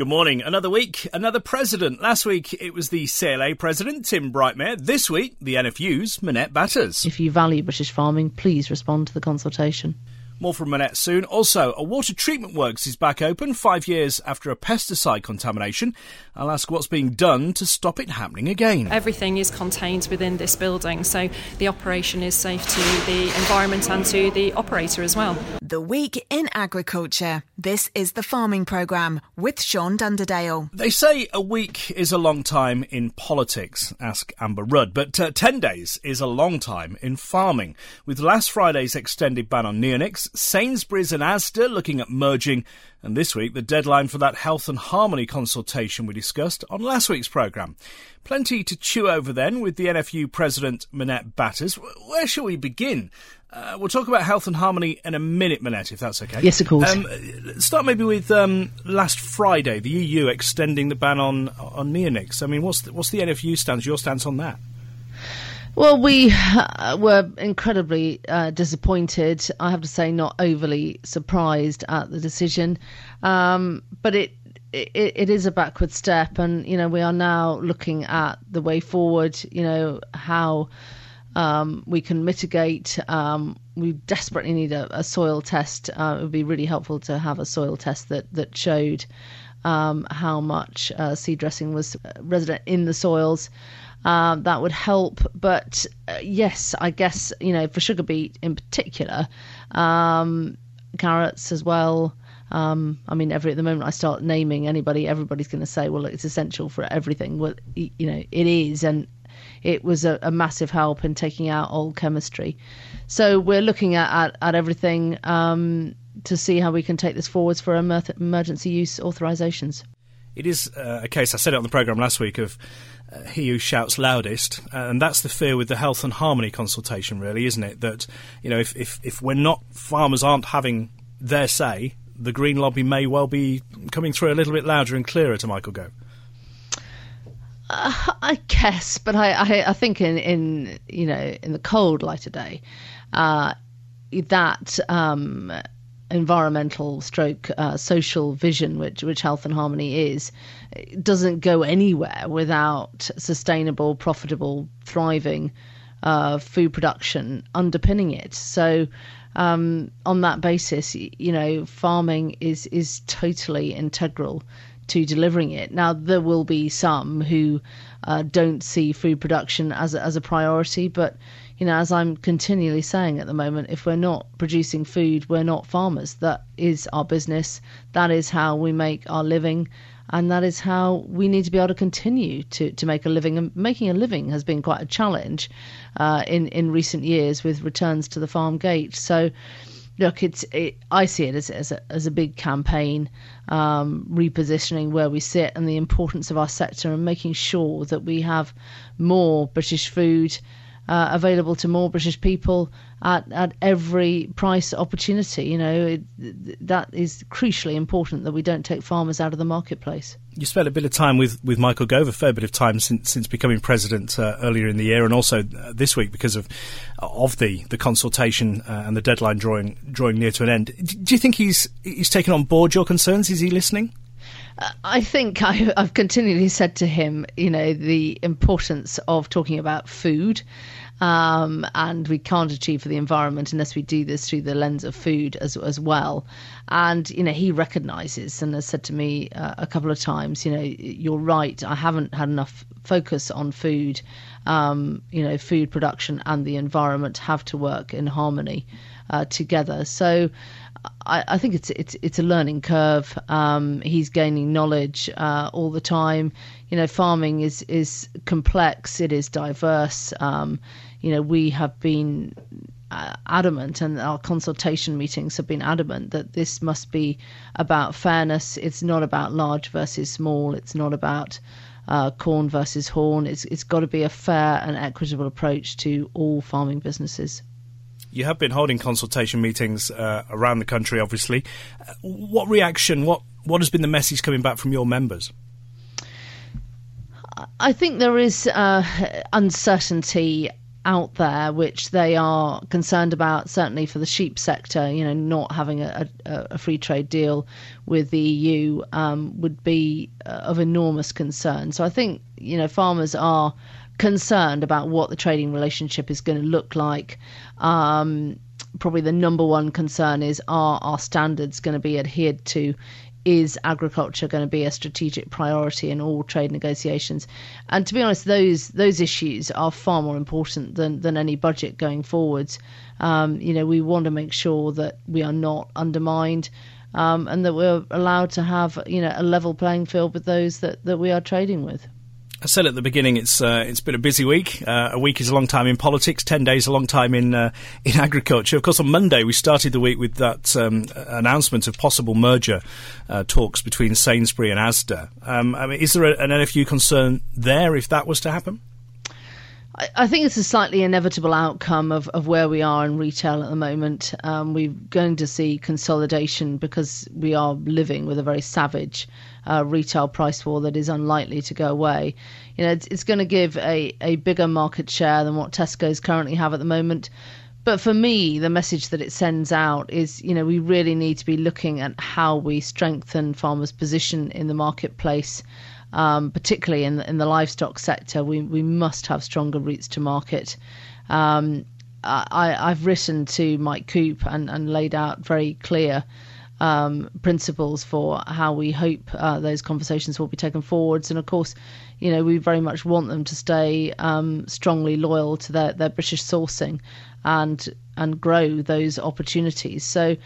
Good morning. Another week, another president. Last week, it was the CLA president, Tim Brightmere. This week, the NFU's Minette Batters. If you value British farming, please respond to the consultation. More from Minette soon. Also, a water treatment works is back open 5 years after a pesticide contamination. I'll ask what's being done to stop it happening again. Everything is contained within this building, so the operation is safe to the environment and to the operator as well. The Week in Agriculture. This is the Farming Programme with Sean Dunderdale. They say a week is a long time in politics, ask Amber Rudd, but 10 days is a long time in farming. With last Friday's extended ban on neonics, Sainsbury's and Asda looking at merging, and this week the deadline for that health and harmony consultation we discussed on last week's programme. Plenty to chew over then with the NFU president Minette Batters. Where shall we begin? We'll talk about health and harmony in a minute, Minette, if that's okay. Yes, of course. Start maybe with last Friday, the EU extending the ban on neonics. I mean, what's the NFU stance? Your stance on that? Well, we were incredibly disappointed. I have to say, not overly surprised at the decision, but it is a backward step, and you know we are now looking at the way forward. You know how we can mitigate. We desperately need a soil test. It would be really helpful to have a soil test that showed how much seed dressing was resident in the soils. That would help, but yes, I guess, you know, for sugar beet in particular, carrots as well. I mean, at the moment I start naming anybody, everybody's going to say, well, it's essential for everything. Well, you know, it is, and it was a massive help in taking out old chemistry. So we're looking at everything to see how we can take this forwards for emergency use authorisations. It is a case, I said it on the programme last week, of he who shouts loudest, and that's the fear with the health and harmony consultation, really, isn't it? That, you know, if we're not, farmers aren't having their say, the Green lobby may well be coming through a little bit louder and clearer to Michael Gove. I guess, but I think in the cold light of day, that environmental stroke social vision, which health and harmony is, doesn't go anywhere without sustainable, profitable, thriving food production underpinning it. So on that basis, you know, farming is totally integral to delivering it. Now, there will be some who don't see food production as a priority, but you know, as I'm continually saying at the moment, if we're not producing food, we're not farmers. That is our business. That is how we make our living. And that is how we need to be able to continue to make a living. And making a living has been quite a challenge in recent years with returns to the farm gate. So, look, I see it as a big campaign, repositioning where we sit and the importance of our sector and making sure that we have more British food available to more British people at every price opportunity. You know, that is crucially important, that we don't take farmers out of the marketplace. You spent a bit of time with Michael Gove, a fair bit of time since becoming president earlier in the year, and also this week because of the consultation and the deadline drawing near to an end. Do you think he's taken on board your concerns? Is he listening? I think I've continually said to him, you know, the importance of talking about food, and we can't achieve for the environment unless we do this through the lens of food as well. And, you know, he recognises and has said to me a couple of times, you know, you're right, I haven't had enough focus on food. You know, food production and the environment have to work in harmony together. So I think it's a learning curve. He's gaining knowledge all the time. You know, farming is complex. It is diverse. You know, we have been adamant, and our consultation meetings have been adamant, that this must be about fairness. It's not about large versus small. It's not about corn versus horn. It's got to be a fair and equitable approach to all farming businesses. You have been holding consultation meetings around the country, obviously. What reaction, what has been the message coming back from your members? I think there is uncertainty out there which they are concerned about, certainly for the sheep sector. You know, not having a free trade deal with the EU would be of enormous concern. So I think, you know, farmers are concerned about what the trading relationship is going to look like. Probably the number one concern is, are our standards going to be adhered to? Is agriculture going to be a strategic priority in all trade negotiations? And to be honest, those issues are far more important than any budget going forwards. You know, we want to make sure that we are not undermined and that we're allowed to have, you know, a level playing field with those that we are trading with. I said at the beginning, it's been a busy week. A week is a long time in politics. 10 days, a long time in agriculture. Of course, on Monday we started the week with that announcement of possible merger talks between Sainsbury's and Asda. I mean, is there an NFU concern there if that was to happen? I think it's a slightly inevitable outcome of where we are in retail at the moment. We're going to see consolidation because we are living with a very savage retail price war that is unlikely to go away. You know, it's going to give a bigger market share than what Tesco's currently have at the moment. But for me, the message that it sends out is, you know, we really need to be looking at how we strengthen farmers' position in the marketplace. Particularly in the livestock sector, we must have stronger routes to market. I've written to Mike Coop and laid out very clear principles for how we hope those conversations will be taken forwards. And of course, you know, we very much want them to stay strongly loyal to their British sourcing and grow those opportunities. So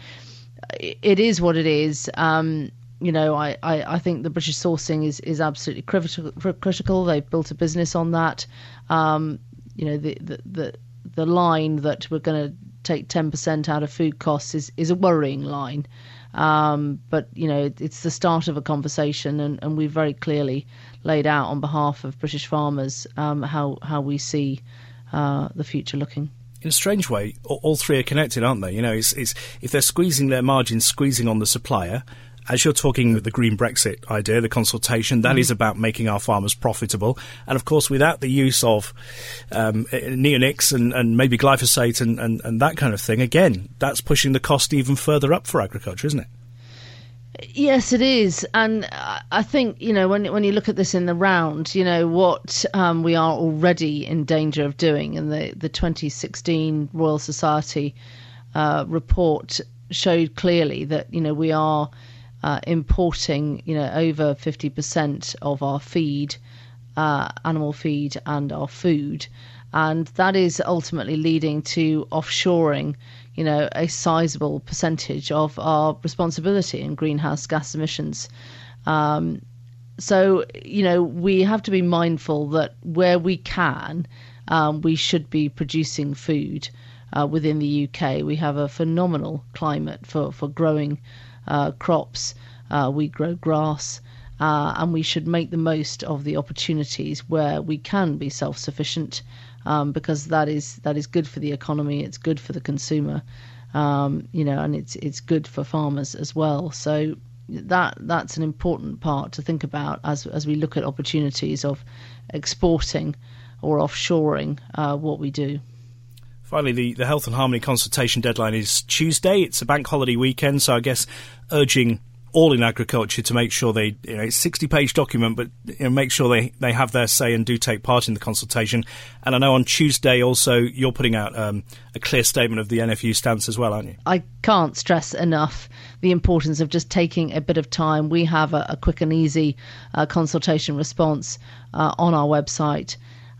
it is what it is. You know, I think the British sourcing is absolutely critical. They've built a business on that. You know, the line that we're going to take 10% out of food costs is a worrying line. But, you know, it's the start of a conversation, and we've very clearly laid out on behalf of British farmers how we see the future looking. In a strange way, all three are connected, aren't they? You know, it's if they're squeezing their margins, squeezing on the supplier. As you're talking with the Green Brexit idea, the consultation, that is about making our farmers profitable. And, of course, without the use of neonics and maybe glyphosate and that kind of thing, again, that's pushing the cost even further up for agriculture, isn't it? Yes, it is. And I think, you know, when you look at this in the round, you know, what we are already in danger of doing, and the 2016 Royal Society report showed clearly that, you know, we are importing, you know, over 50% of our feed, animal feed and our food. And that is ultimately leading to offshoring, you know, a sizable percentage of our responsibility in greenhouse gas emissions. So, you know, we have to be mindful that where we can, we should be producing food within the UK. We have a phenomenal climate for growing crops, we grow grass, and we should make the most of the opportunities where we can be self-sufficient, because that is good for the economy, it's good for the consumer, you know, and it's good for farmers as well. So that's an important part to think about as we look at opportunities of exporting or offshoring what we do. Finally, the Health and Harmony consultation deadline is Tuesday. It's a bank holiday weekend, so I guess urging all in agriculture to make sure they, you know, it's a 60-page document, but you know, make sure they have their say and do take part in the consultation. And I know on Tuesday also you're putting out a clear statement of the NFU stance as well, aren't you? I can't stress enough the importance of just taking a bit of time. We have a quick and easy consultation response on our website.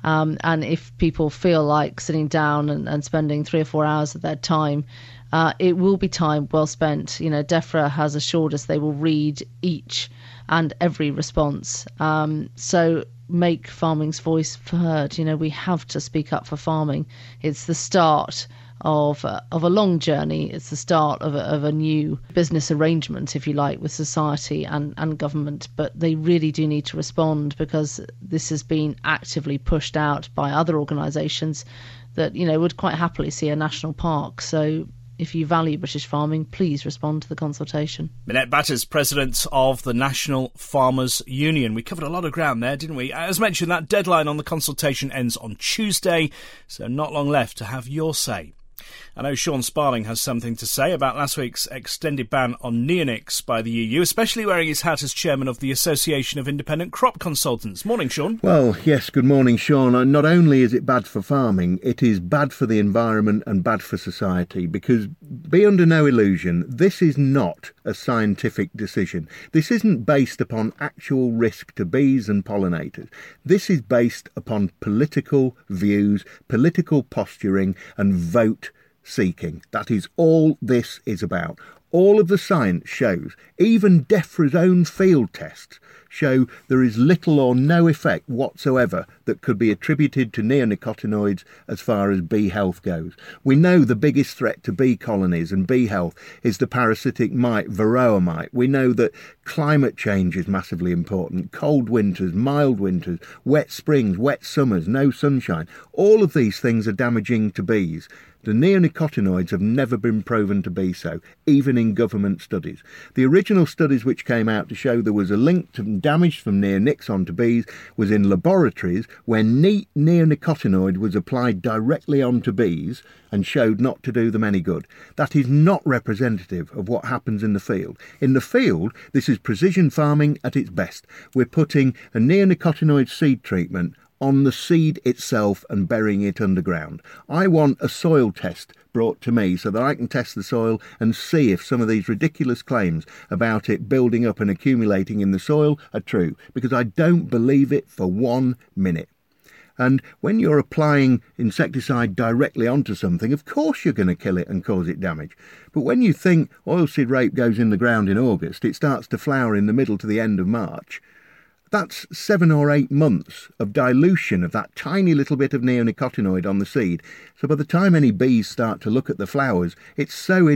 And if people feel like sitting down and spending 3 or 4 hours of their time, it will be time well spent. You know, DEFRA has assured us they will read each and every response. So make farming's voice heard. You know, we have to speak up for farming. It's the start of a long journey. It's the start of a new business arrangement, if you like, with society and government. But they really do need to respond, because this has been actively pushed out by other organisations that, you know, would quite happily see a national park. So If you value British farming, please respond to the consultation. Minette Batters, President of the National Farmers Union. We covered a lot of ground there, didn't we? As mentioned, that deadline on the consultation ends on Tuesday, so not long left to have your say. I know Sean Sparling has something to say about last week's extended ban on neonics by the EU, especially wearing his hat as chairman of the Association of Independent Crop Consultants. Morning, Sean. Well, yes, good morning, Sean. Not only is it bad for farming, it is bad for the environment and bad for society, because be under no illusion, this is not a scientific decision. This isn't based upon actual risk to bees and pollinators. This is based upon political views, political posturing and vote seeking. That is all this is about. All of the science shows, even DEFRA's own field tests show there is little or no effect whatsoever that could be attributed to neonicotinoids as far as bee health goes. We know the biggest threat to bee colonies and bee health is the parasitic mite, Varroa mite. We know that climate change is massively important. Cold winters, mild winters, wet springs, wet summers, no sunshine. All of these things are damaging to bees. The neonicotinoids have never been proven to be so, even in government studies. The original studies which came out to show there was a link to damage from neonics onto bees was in laboratories where neonicotinoid was applied directly onto bees and showed not to do them any good. That is not representative of what happens in the field. In the field, this is precision farming at its best. We're putting a neonicotinoid seed treatment on the seed itself and burying it underground. I want a soil test brought to me so that I can test the soil and see if some of these ridiculous claims about it building up and accumulating in the soil are true, because I don't believe it for 1 minute. And when you're applying insecticide directly onto something, of course you're going to kill it and cause it damage. But when you think oilseed rape goes in the ground in August, it starts to flower in the middle to the end of March, that's 7 or 8 months of dilution of that tiny little bit of neonicotinoid on the seed. So by the time any bees start to look at the flowers, it's so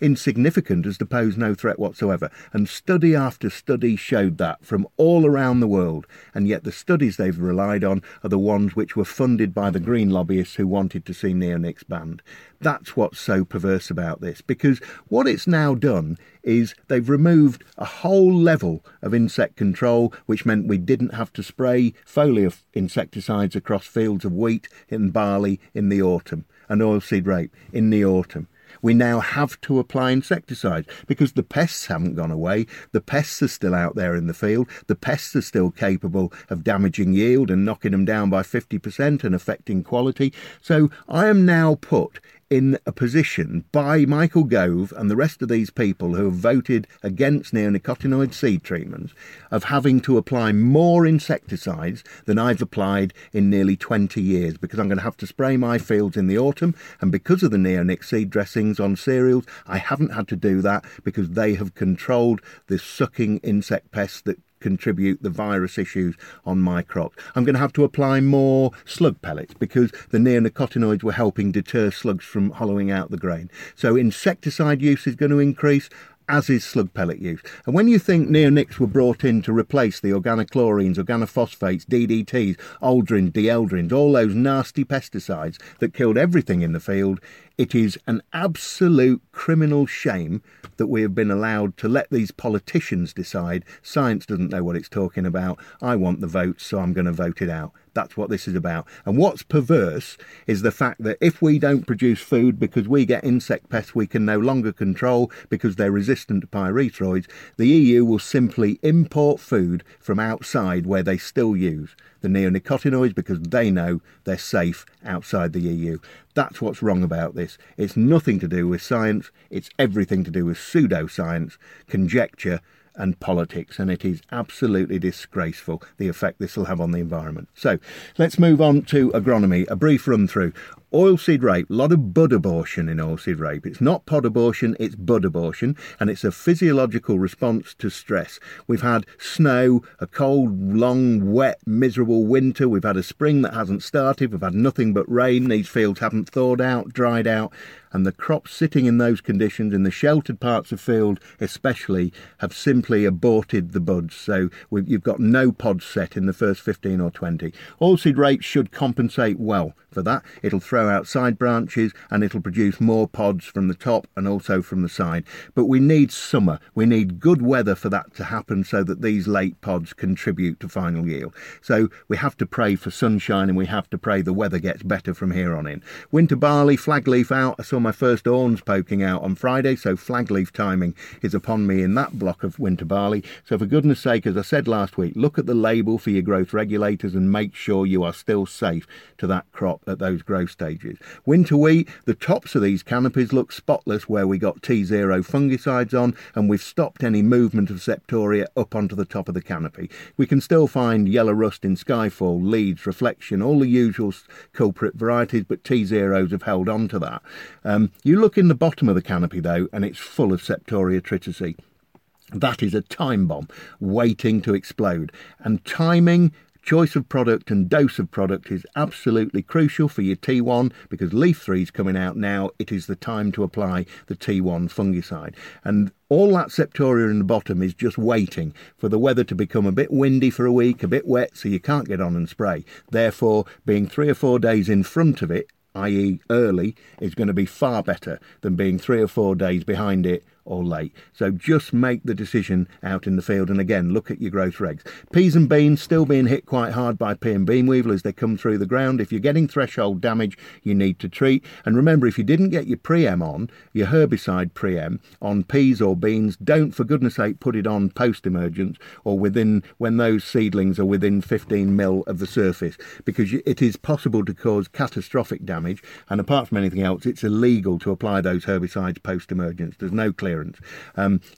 insignificant as to pose no threat whatsoever. And study after study showed that from all around the world. And yet the studies they've relied on are the ones which were funded by the green lobbyists who wanted to see neonics banned. That's what's so perverse about this, because what it's now done is they've removed a whole level of insect control, which meant we didn't have to spray foliar insecticides across fields of wheat and barley in the autumn and oilseed rape in the autumn. We now have to apply insecticides because the pests haven't gone away. The pests are still out there in the field. The pests are still capable of damaging yield and knocking them down by 50% and affecting quality. So I am now put in a position by Michael Gove and the rest of these people who have voted against neonicotinoid seed treatments of having to apply more insecticides than I've applied in nearly 20 years, because I'm going to have to spray my fields in the autumn, and because of the neonic seed dressings on cereals I haven't had to do that because they have controlled the sucking insect pests that contribute the virus issues on my crops. I'm going to have to apply more slug pellets because the neonicotinoids were helping deter slugs from hollowing out the grain. So insecticide use is going to increase, as is slug pellet use. And when you think neonics were brought in to replace the organochlorines, organophosphates, DDTs, aldrins, dieldrins, all those nasty pesticides that killed everything in the field, it is an absolute criminal shame that we have been allowed to let these politicians decide. Science doesn't know what it's talking about. I want the votes, so I'm going to vote it out. That's what this is about. And what's perverse is the fact that if we don't produce food because we get insect pests we can no longer control because they're resistant to pyrethroids, the EU will simply import food from outside where they still use the neonicotinoids because they know they're safe outside the EU. That's what's wrong about this. It's nothing to do with science. It's everything to do with pseudoscience, conjecture and politics, and it is absolutely disgraceful the effect this will have on the environment. So let's move on to agronomy. A brief run through. Oilseed rape, a lot of bud abortion in oilseed rape. It's not pod abortion, it's bud abortion, and it's a physiological response to stress. We've had snow, a cold, long, wet, miserable winter. We've had a spring that hasn't started. We've had nothing but rain. These fields haven't thawed out, dried out, and the crops sitting in those conditions in the sheltered parts of field especially have simply aborted the buds. So you've got no pods set in the first 15 or 20. Oilseed rape should compensate well for that. It'll throw out side branches and it'll produce more pods from the top and also from the side. But we need summer. We need good weather for that to happen so that these late pods contribute to final yield. So we have to pray for sunshine and we have to pray the weather gets better from here on in. Winter barley, flagleaf out. I saw my first awns poking out on Friday, so flagleaf timing is upon me in that block of winter barley. So for goodness sake, as I said last week, look at the label for your growth regulators and make sure you are still safe to that crop at those growth stages. Winter wheat, the tops of these canopies look spotless where we got T0 fungicides on and we've stopped any movement of septoria up onto the top of the canopy. We can still find yellow rust in Skyfall, Leeds, Reflection, all the usual culprit varieties, but T0s have held on to that. You look in the bottom of the canopy though and it's full of septoria tritici. That is a time bomb waiting to explode. And timing, choice of product and dose of product is absolutely crucial for your T1 because leaf 3 is coming out now. It is the time to apply the T1 fungicide. And all that septoria in the bottom is just waiting for the weather to become a bit windy for a week, a bit wet, so you can't get on and spray. Therefore, being 3 or 4 days in front of it, i.e. early, is going to be far better than being 3 or 4 days behind it or late. So just make the decision out in the field, and again look at your growth regs. Peas and beans still being hit quite hard by pea and bean weevil as they come through the ground. If you're getting threshold damage, you need to treat. And remember, if you didn't get your pre-em on, your herbicide pre-em on peas or beans, don't for goodness sake put it on post-emergence or within when those seedlings are within 15 mil of the surface, because it is possible to cause catastrophic damage. And apart from anything else, it's illegal to apply those herbicides post-emergence. There's no clear.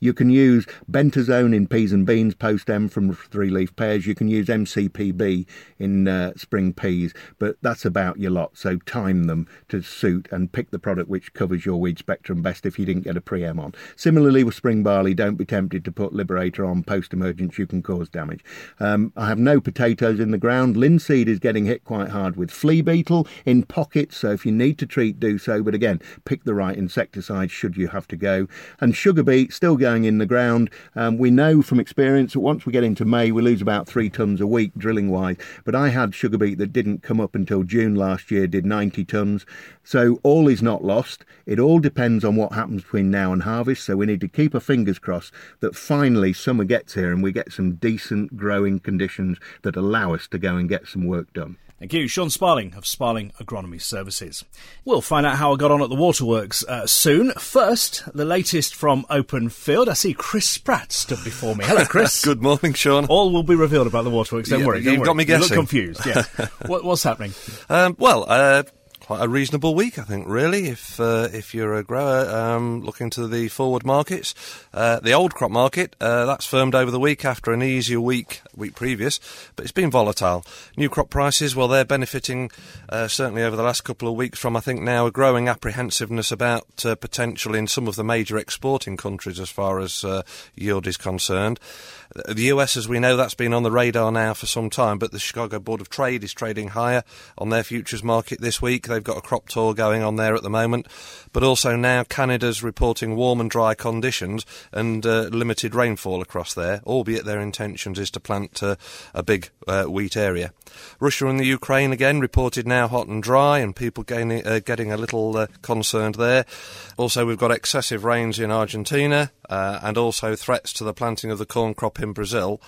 You can use bentazone in peas and beans post-em from three-leaf pears. You can use MCPB in spring peas, but that's about your lot. So time them to suit and pick the product which covers your weed spectrum best if you didn't get a pre-em on. Similarly with spring barley, don't be tempted to put Liberator on post-emergence. You can cause damage. I have no potatoes in the ground. Linseed is getting hit quite hard with flea beetle in pockets, so if you need to treat, do so. But again, pick the right insecticide should you have to go. And sugar beet still going in the ground. We know from experience that once we get into May, we lose about 3 tons a week drilling wise. But I had sugar beet that didn't come up until June last year, did 90 tons. So all is not lost. It all depends on what happens between now and harvest. So we need to keep our fingers crossed that finally summer gets here and we get some decent growing conditions that allow us to go and get some work done. Thank you, Sean Sparling of Sparling Agronomy Services. We'll find out how I got on at the waterworks soon. First, the latest from Open Field. I see Chris Spratt stood before me. Hello, Chris. Good morning, Sean. All will be revealed about the waterworks. Don't worry. Got me guessing. You look confused. Yeah. What's happening? Quite a reasonable week, I think, really, if you're a grower looking to the forward markets. The old crop market, that's firmed over the week after an easier week previous, but it's been volatile. New crop prices, well, they're benefiting certainly over the last couple of weeks from, I think, now a growing apprehensiveness about potential in some of the major exporting countries as far as yield is concerned. The US, as we know, that's been on the radar now for some time, but the Chicago Board of Trade is trading higher on their futures market this week. They've got a crop tour going on there at the moment, but also now Canada's reporting warm and dry conditions and limited rainfall across there, albeit their intentions is to plant a big wheat area. Russia and the Ukraine again reported now hot and dry, and people getting a little concerned there. Also, we've got excessive rains in Argentina. And also threats to the planting of the corn crop in Brazil,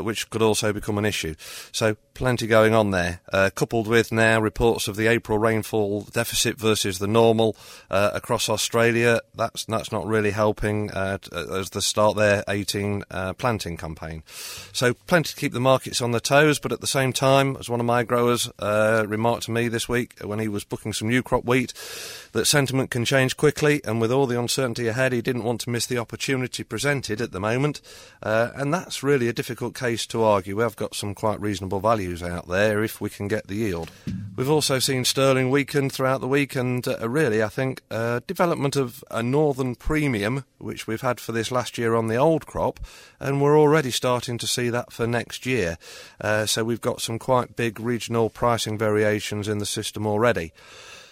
which could also become an issue. So plenty going on there, coupled with now reports of the April rainfall deficit versus the normal across Australia. That's not really helping as the start their 18 planting campaign. So plenty to keep the markets on their toes, but at the same time, as one of my growers remarked to me this week when he was booking some new crop wheat, that sentiment can change quickly, and with all the uncertainty ahead, he didn't want to miss the opportunity presented at the moment, and that's really a difficult case to argue. We have got some quite reasonable values out there if we can get the yield. We've also seen sterling weaken throughout the week, and really, I think, development of a northern premium, which we've had for this last year on the old crop, and we're already starting to see that for next year. So we've got some quite big regional pricing variations in the system already.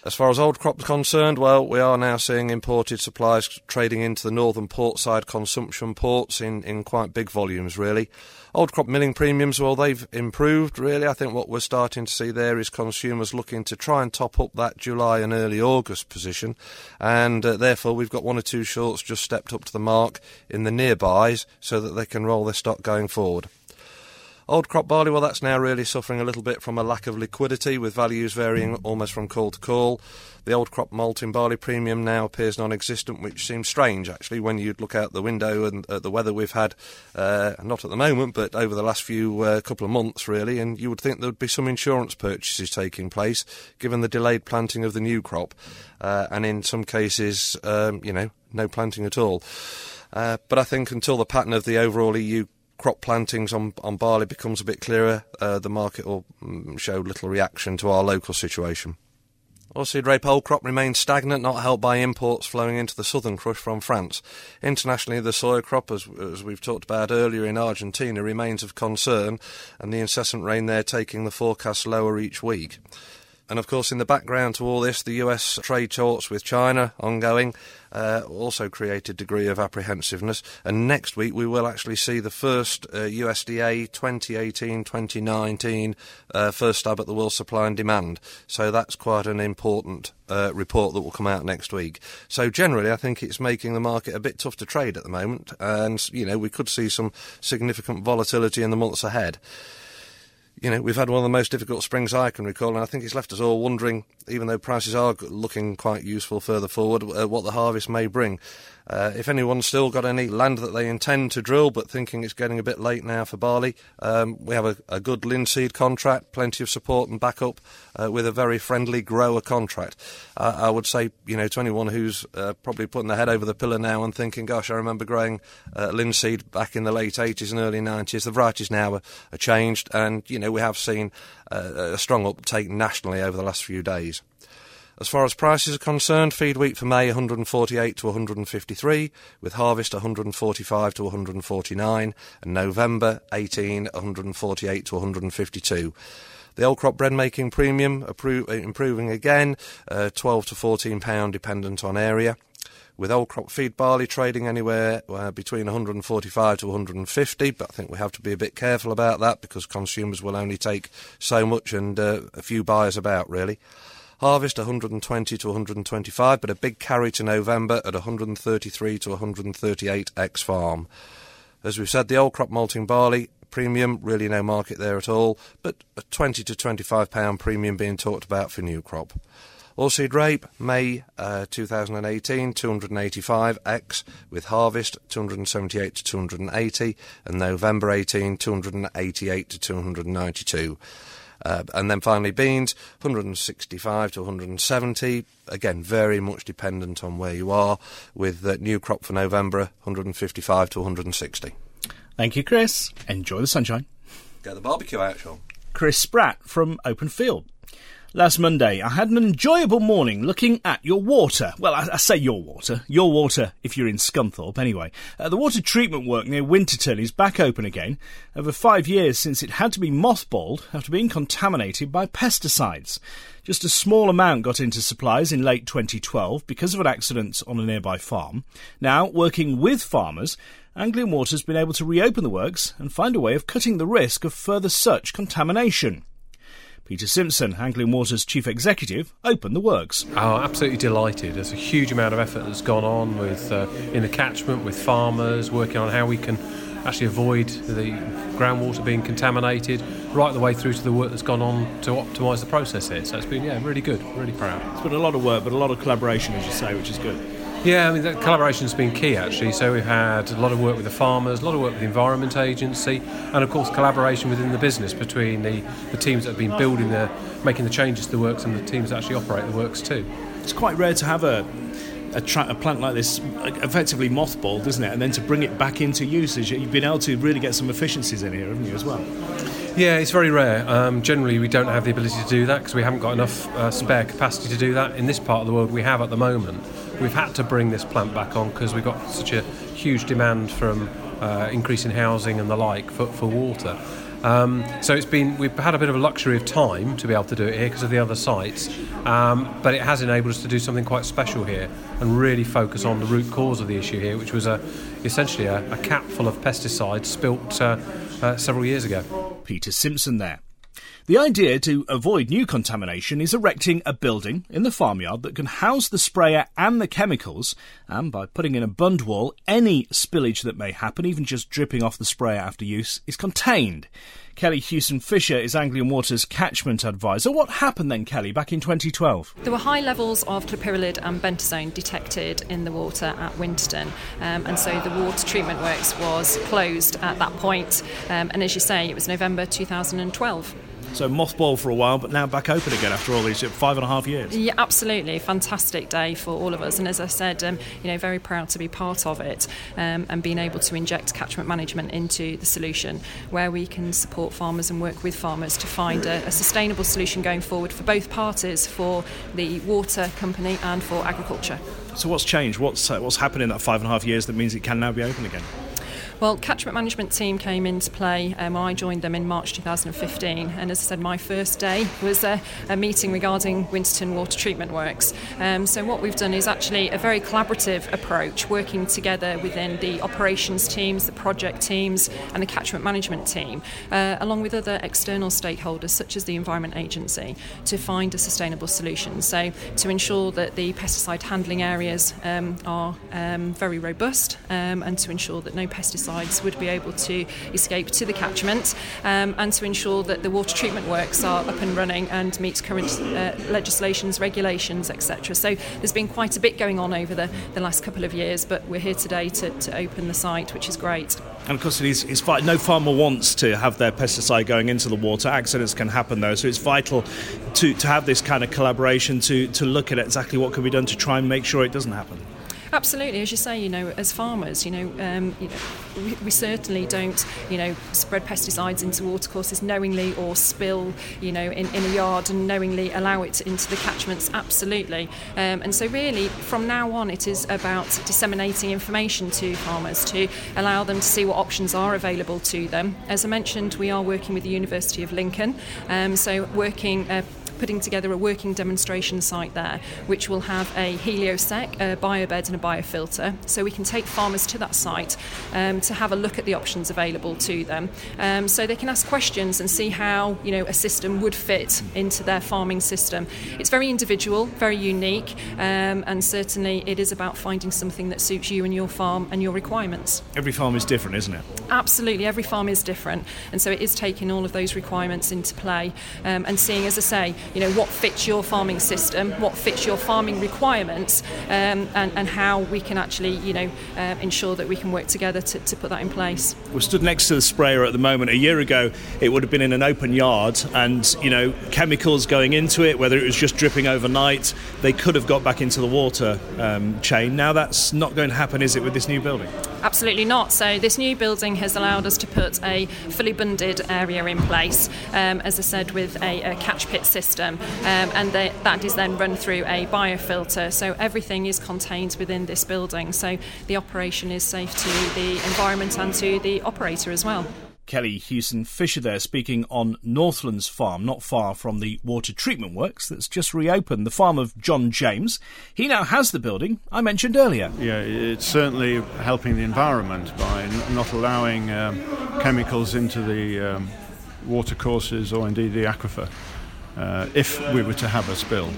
As far as old crop is concerned, well, we are now seeing imported supplies trading into the northern portside consumption ports in quite big volumes, really. Old crop milling premiums, well, they've improved, really. I think what we're starting to see there is consumers looking to try and top up that July and early August position, and therefore we've got one or two shorts just stepped up to the mark in the nearbys so that they can roll their stock going forward. Old crop barley, well, that's now really suffering a little bit from a lack of liquidity, with values varying almost from call to call. The old crop malting barley premium now appears non-existent, which seems strange, actually, when you'd look out the window and at the weather we've had, not at the moment, but over the last few couple of months, really, and you would think there would be some insurance purchases taking place, given the delayed planting of the new crop, and in some cases, no planting at all. But I think until the pattern of the overall EU crop plantings on barley becomes a bit clearer, the market will show little reaction to our local situation. Oilseed rape old crop remains stagnant, not helped by imports flowing into the southern crush from France. Internationally, the soy crop, as we've talked about earlier in Argentina, remains of concern, and the incessant rain there taking the forecast lower each week. And of course, in the background to all this, the US trade talks with China ongoing also create a degree of apprehensiveness. And next week we will actually see the first USDA 2018-2019 first stab at the world supply and demand. So that's quite an important report that will come out next week. So generally, I think it's making the market a bit tough to trade at the moment. And, we could see some significant volatility in the months ahead. We've had one of the most difficult springs I can recall, and I think it's left us all wondering, even though prices are looking quite useful further forward, what the harvest may bring. If anyone's still got any land that they intend to drill but thinking it's getting a bit late now for barley, we have a good linseed contract, plenty of support and backup with a very friendly grower contract. I would say, to anyone who's probably putting their head over the pillow now and thinking, gosh, I remember growing linseed back in the late 80s and early 90s, the varieties now are changed, and, we have seen a strong uptake nationally over the last few days. As far as prices are concerned, feed wheat for May 148 to 153, with harvest 145 to 149, and November 18 148 to 152. The old crop bread making premium improving again, £12 to £14 dependent on area, with old crop feed barley trading anywhere between 145 to 150, but I think we have to be a bit careful about that because consumers will only take so much and a few buyers about, really. Harvest 120 to 125, but a big carry to November at 133 to 138 ex-farm. As we've said, the old crop malting barley premium, really no market there at all, but a £20 to £25 premium being talked about for new crop. Oilseed rape, May 2018, 285 ex, with harvest 278 to 280, and November 18, 288 to 292. And then finally beans, 165 to 170, again very much dependent on where you are, with new crop for November, 155 to 160. Thank you, Chris. Enjoy the sunshine. Get the barbecue out, Sean. Chris Spratt from Open Field. Last Monday, I had an enjoyable morning looking at your water. Well, I say your water if you're in Scunthorpe anyway. The water treatment work near Winterton is back open again, over 5 years since it had to be mothballed after being contaminated by pesticides. Just a small amount got into supplies in late 2012 because of an accident on a nearby farm. Now, working with farmers, Anglian Water has been able to reopen the works and find a way of cutting the risk of further such contamination. Peter Simpson, Anglian Water's chief executive, opened the works. Oh, absolutely delighted. There's a huge amount of effort that's gone on with in the catchment with farmers, working on how we can actually avoid the groundwater being contaminated, right the way through to the work that's gone on to optimise the process here. So it's been, really good, really proud. It's been a lot of work, but a lot of collaboration, as you say, which is good. Yeah, that collaboration's been key, actually. So we've had a lot of work with the farmers, a lot of work with the Environment Agency, and, of course, collaboration within the business between the teams that have been building making the changes to the works and the teams that actually operate the works too. It's quite rare to have a plant like this effectively mothballed, isn't it? And then to bring it back into usage, you've been able to really get some efficiencies in here, haven't you, as well? Yeah, it's very rare. Generally, we don't have the ability to do that because we haven't got enough spare capacity to do that. In this part of the world, we have at the moment. We've had to bring this plant back on because we've got such a huge demand from increase in housing and the like for water. So it's been, we've had a bit of a luxury of time to be able to do it here because of the other sites, but it has enabled us to do something quite special here and really focus on the root cause of the issue here, which was essentially a cap full of pesticides spilt several years ago. Peter Simpson there. The idea to avoid new contamination is erecting a building in the farmyard that can house the sprayer and the chemicals, and by putting in a bund wall, any spillage that may happen, even just dripping off the sprayer after use, is contained. Kelly Hewson-Fisher is Anglian Water's catchment advisor. What happened then, Kelly, back in 2012? There were high levels of clopyrrolid and bentazone detected in the water at Winterton, and so the water treatment works was closed at that point, and as you say, it was November 2012. So mothball for a while, but now back open again after all these 5.5 years. Yeah, absolutely. Fantastic day for all of us. And as I said, very proud to be part of it, and being able to inject catchment management into the solution where we can support farmers and work with farmers to find a sustainable solution going forward for both parties, for the water company and for agriculture. So what's changed? What's happened in that 5.5 years that means it can now be open again? Well, catchment management team came into play when I joined them in March 2015, and as I said, my first day was a meeting regarding Winterton Water Treatment Works. So what we've done is actually a very collaborative approach, working together within the operations teams, the project teams and the catchment management team, along with other external stakeholders such as the Environment Agency, to find a sustainable solution. So to ensure that the pesticide handling areas are very robust, and to ensure that no pesticides would be able to escape to the catchment, and to ensure that the water treatment works are up and running and meet current legislations, regulations, etc. So there's been quite a bit going on over the last couple of years, but we're here today to open the site, which is great. And of course it is, no farmer wants to have their pesticide going into the water. Accidents can happen though, so it's vital to have this kind of collaboration to look at exactly what can be done to try and make sure it doesn't happen. Absolutely, as you say, as farmers, we certainly don't, spread pesticides into watercourses knowingly or spill, in a yard and knowingly allow it into the catchments, absolutely. And so really, from now on, it is about disseminating information to farmers to allow them to see what options are available to them. As I mentioned, we are working with the University of Lincoln, putting together a working demonstration site there, which will have a Heliosec, a biobed and a biofilter, so we can take farmers to that site to have a look at the options available to them, so they can ask questions and see how a system would fit into their farming system. It's very individual, very unique, and certainly it is about finding something that suits you and your farm and your requirements. Every farm is different, isn't it? Absolutely, every farm is different, and so it is taking all of those requirements into play, and seeing, as I say, what fits your farming system, what fits your farming requirements, and how we can actually, ensure that we can work together to put that in place. We're stood next to the sprayer at the moment. A year ago, it would have been in an open yard, and, chemicals going into it, whether it was just dripping overnight, they could have got back into the water chain. Now that's not going to happen, is it, with this new building? Absolutely not. So this new building has allowed us to put a fully bunded area in place, as I said, with a catch pit system, and that is then run through a biofilter. So everything is contained within this building. So the operation is safe to the environment and to the operator as well. Kelly Hewson-Fisher there, speaking on Northlands Farm, not far from the water treatment works that's just reopened, the farm of John James. He now has the building I mentioned earlier. Yeah, it's certainly helping the environment by not allowing chemicals into the watercourses or indeed the aquifer, if we were to have a spill.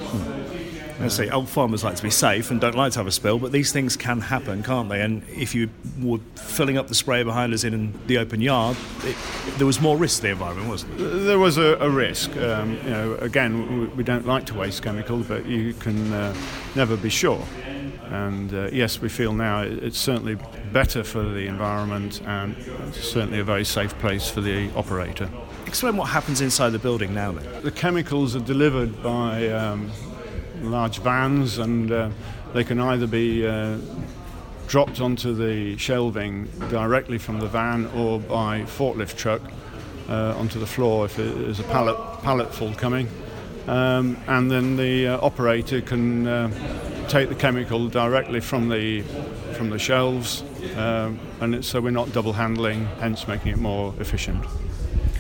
Let's say old farmers like to be safe and don't like to have a spill, but these things can happen, can't they? And if you were filling up the sprayer behind us in the open yard, there was more risk to the environment, wasn't there? There was a risk. Again, we don't like to waste chemicals, but you can never be sure. And yes, we feel now it's certainly better for the environment and certainly a very safe place for the operator. Explain what happens inside the building now, then. The chemicals are delivered by large vans, and they can either be dropped onto the shelving directly from the van or by forklift truck onto the floor if there's a pallet full coming, and then the operator can take the chemical directly from the shelves, so we're not double handling, hence making it more efficient.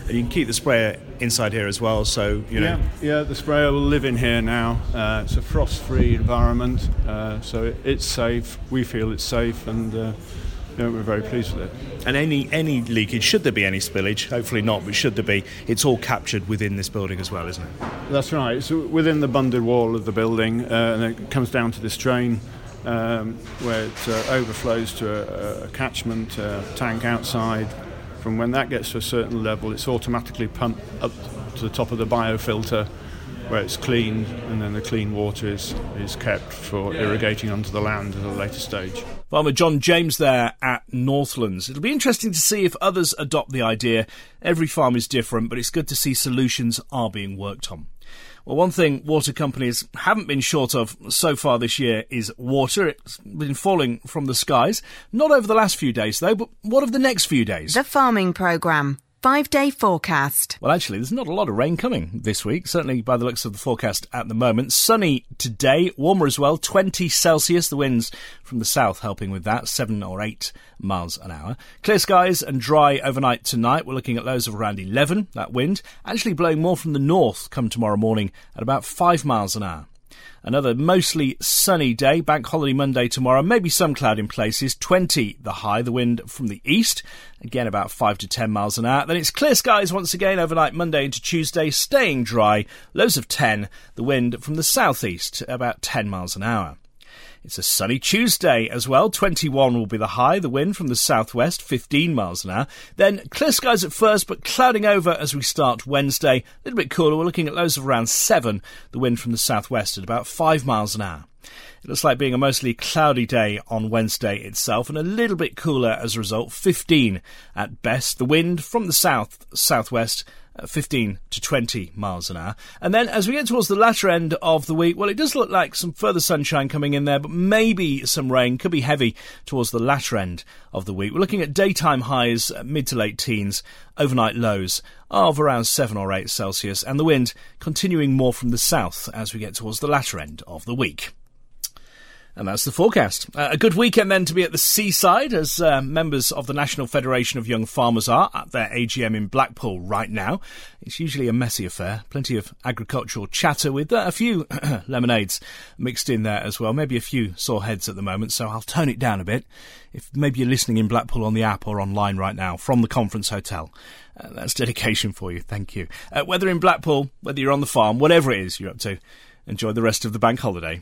And you can keep the sprayer inside here as well, so you know. Yeah, the sprayer will live in here now. It's a frost-free environment, so it's safe. We feel it's safe, and we're very pleased with it. And any leakage, should there be any spillage, hopefully not, but should there be, it's all captured within this building as well, isn't it? That's right. So within the bunded wall of the building, and it comes down to this drain, where it overflows to a catchment tank outside. From when that gets to a certain level, it's automatically pumped up to the top of the biofilter where it's cleaned, and then the clean water is kept for irrigating onto the land at a later stage. Farmer John James there at Northlands. It'll be interesting to see if others adopt the idea. Every farm is different, but it's good to see solutions are being worked on. Well, one thing water companies haven't been short of so far this year is water. It's been falling from the skies. Not over the last few days, though, but what of the next few days? The farming programme. 5-day forecast. Well, actually, there's not a lot of rain coming this week, certainly by the looks of the forecast at the moment. Sunny today, warmer as well, 20 Celsius. The winds from the south helping with that, 7 or 8 miles an hour. Clear skies and dry overnight tonight. We're looking at lows of around 11, that wind. Actually blowing more from the north come tomorrow morning at about 5 miles an hour. Another mostly sunny day, bank holiday Monday tomorrow, maybe some cloud in places, 20 the high, the wind from the east, again about 5 to 10 miles an hour. Then it's clear skies once again overnight Monday into Tuesday, staying dry, lows of 10, the wind from the southeast, about 10 miles an hour. It's a sunny Tuesday as well, 21 will be the high, the wind from the southwest, 15 miles an hour. Then clear skies at first, but clouding over as we start Wednesday. A little bit cooler, we're looking at lows of around 7, the wind from the southwest at about 5 miles an hour. It looks like being a mostly cloudy day on Wednesday itself, and a little bit cooler as a result, 15 at best. The wind from the southwest, 15 to 20 miles an hour. And then as we get towards the latter end of the week, well, it does look like some further sunshine coming in there, but maybe some rain, could be heavy towards the latter end of the week. We're looking at daytime highs, mid to late teens, overnight lows of around 7 or 8 Celsius, and the wind continuing more from the south as we get towards the latter end of the week. And that's the forecast. A good weekend then to be at the seaside, as members of the National Federation of Young Farmers are at their AGM in Blackpool right now. It's usually a messy affair. Plenty of agricultural chatter with a few lemonades mixed in there as well. Maybe a few sore heads at the moment, so I'll tone it down a bit. If maybe you're listening in Blackpool on the app or online right now from the conference hotel. That's dedication for you. Thank you. Whether in Blackpool, whether you're on the farm, whatever it is you're up to, enjoy the rest of the bank holiday.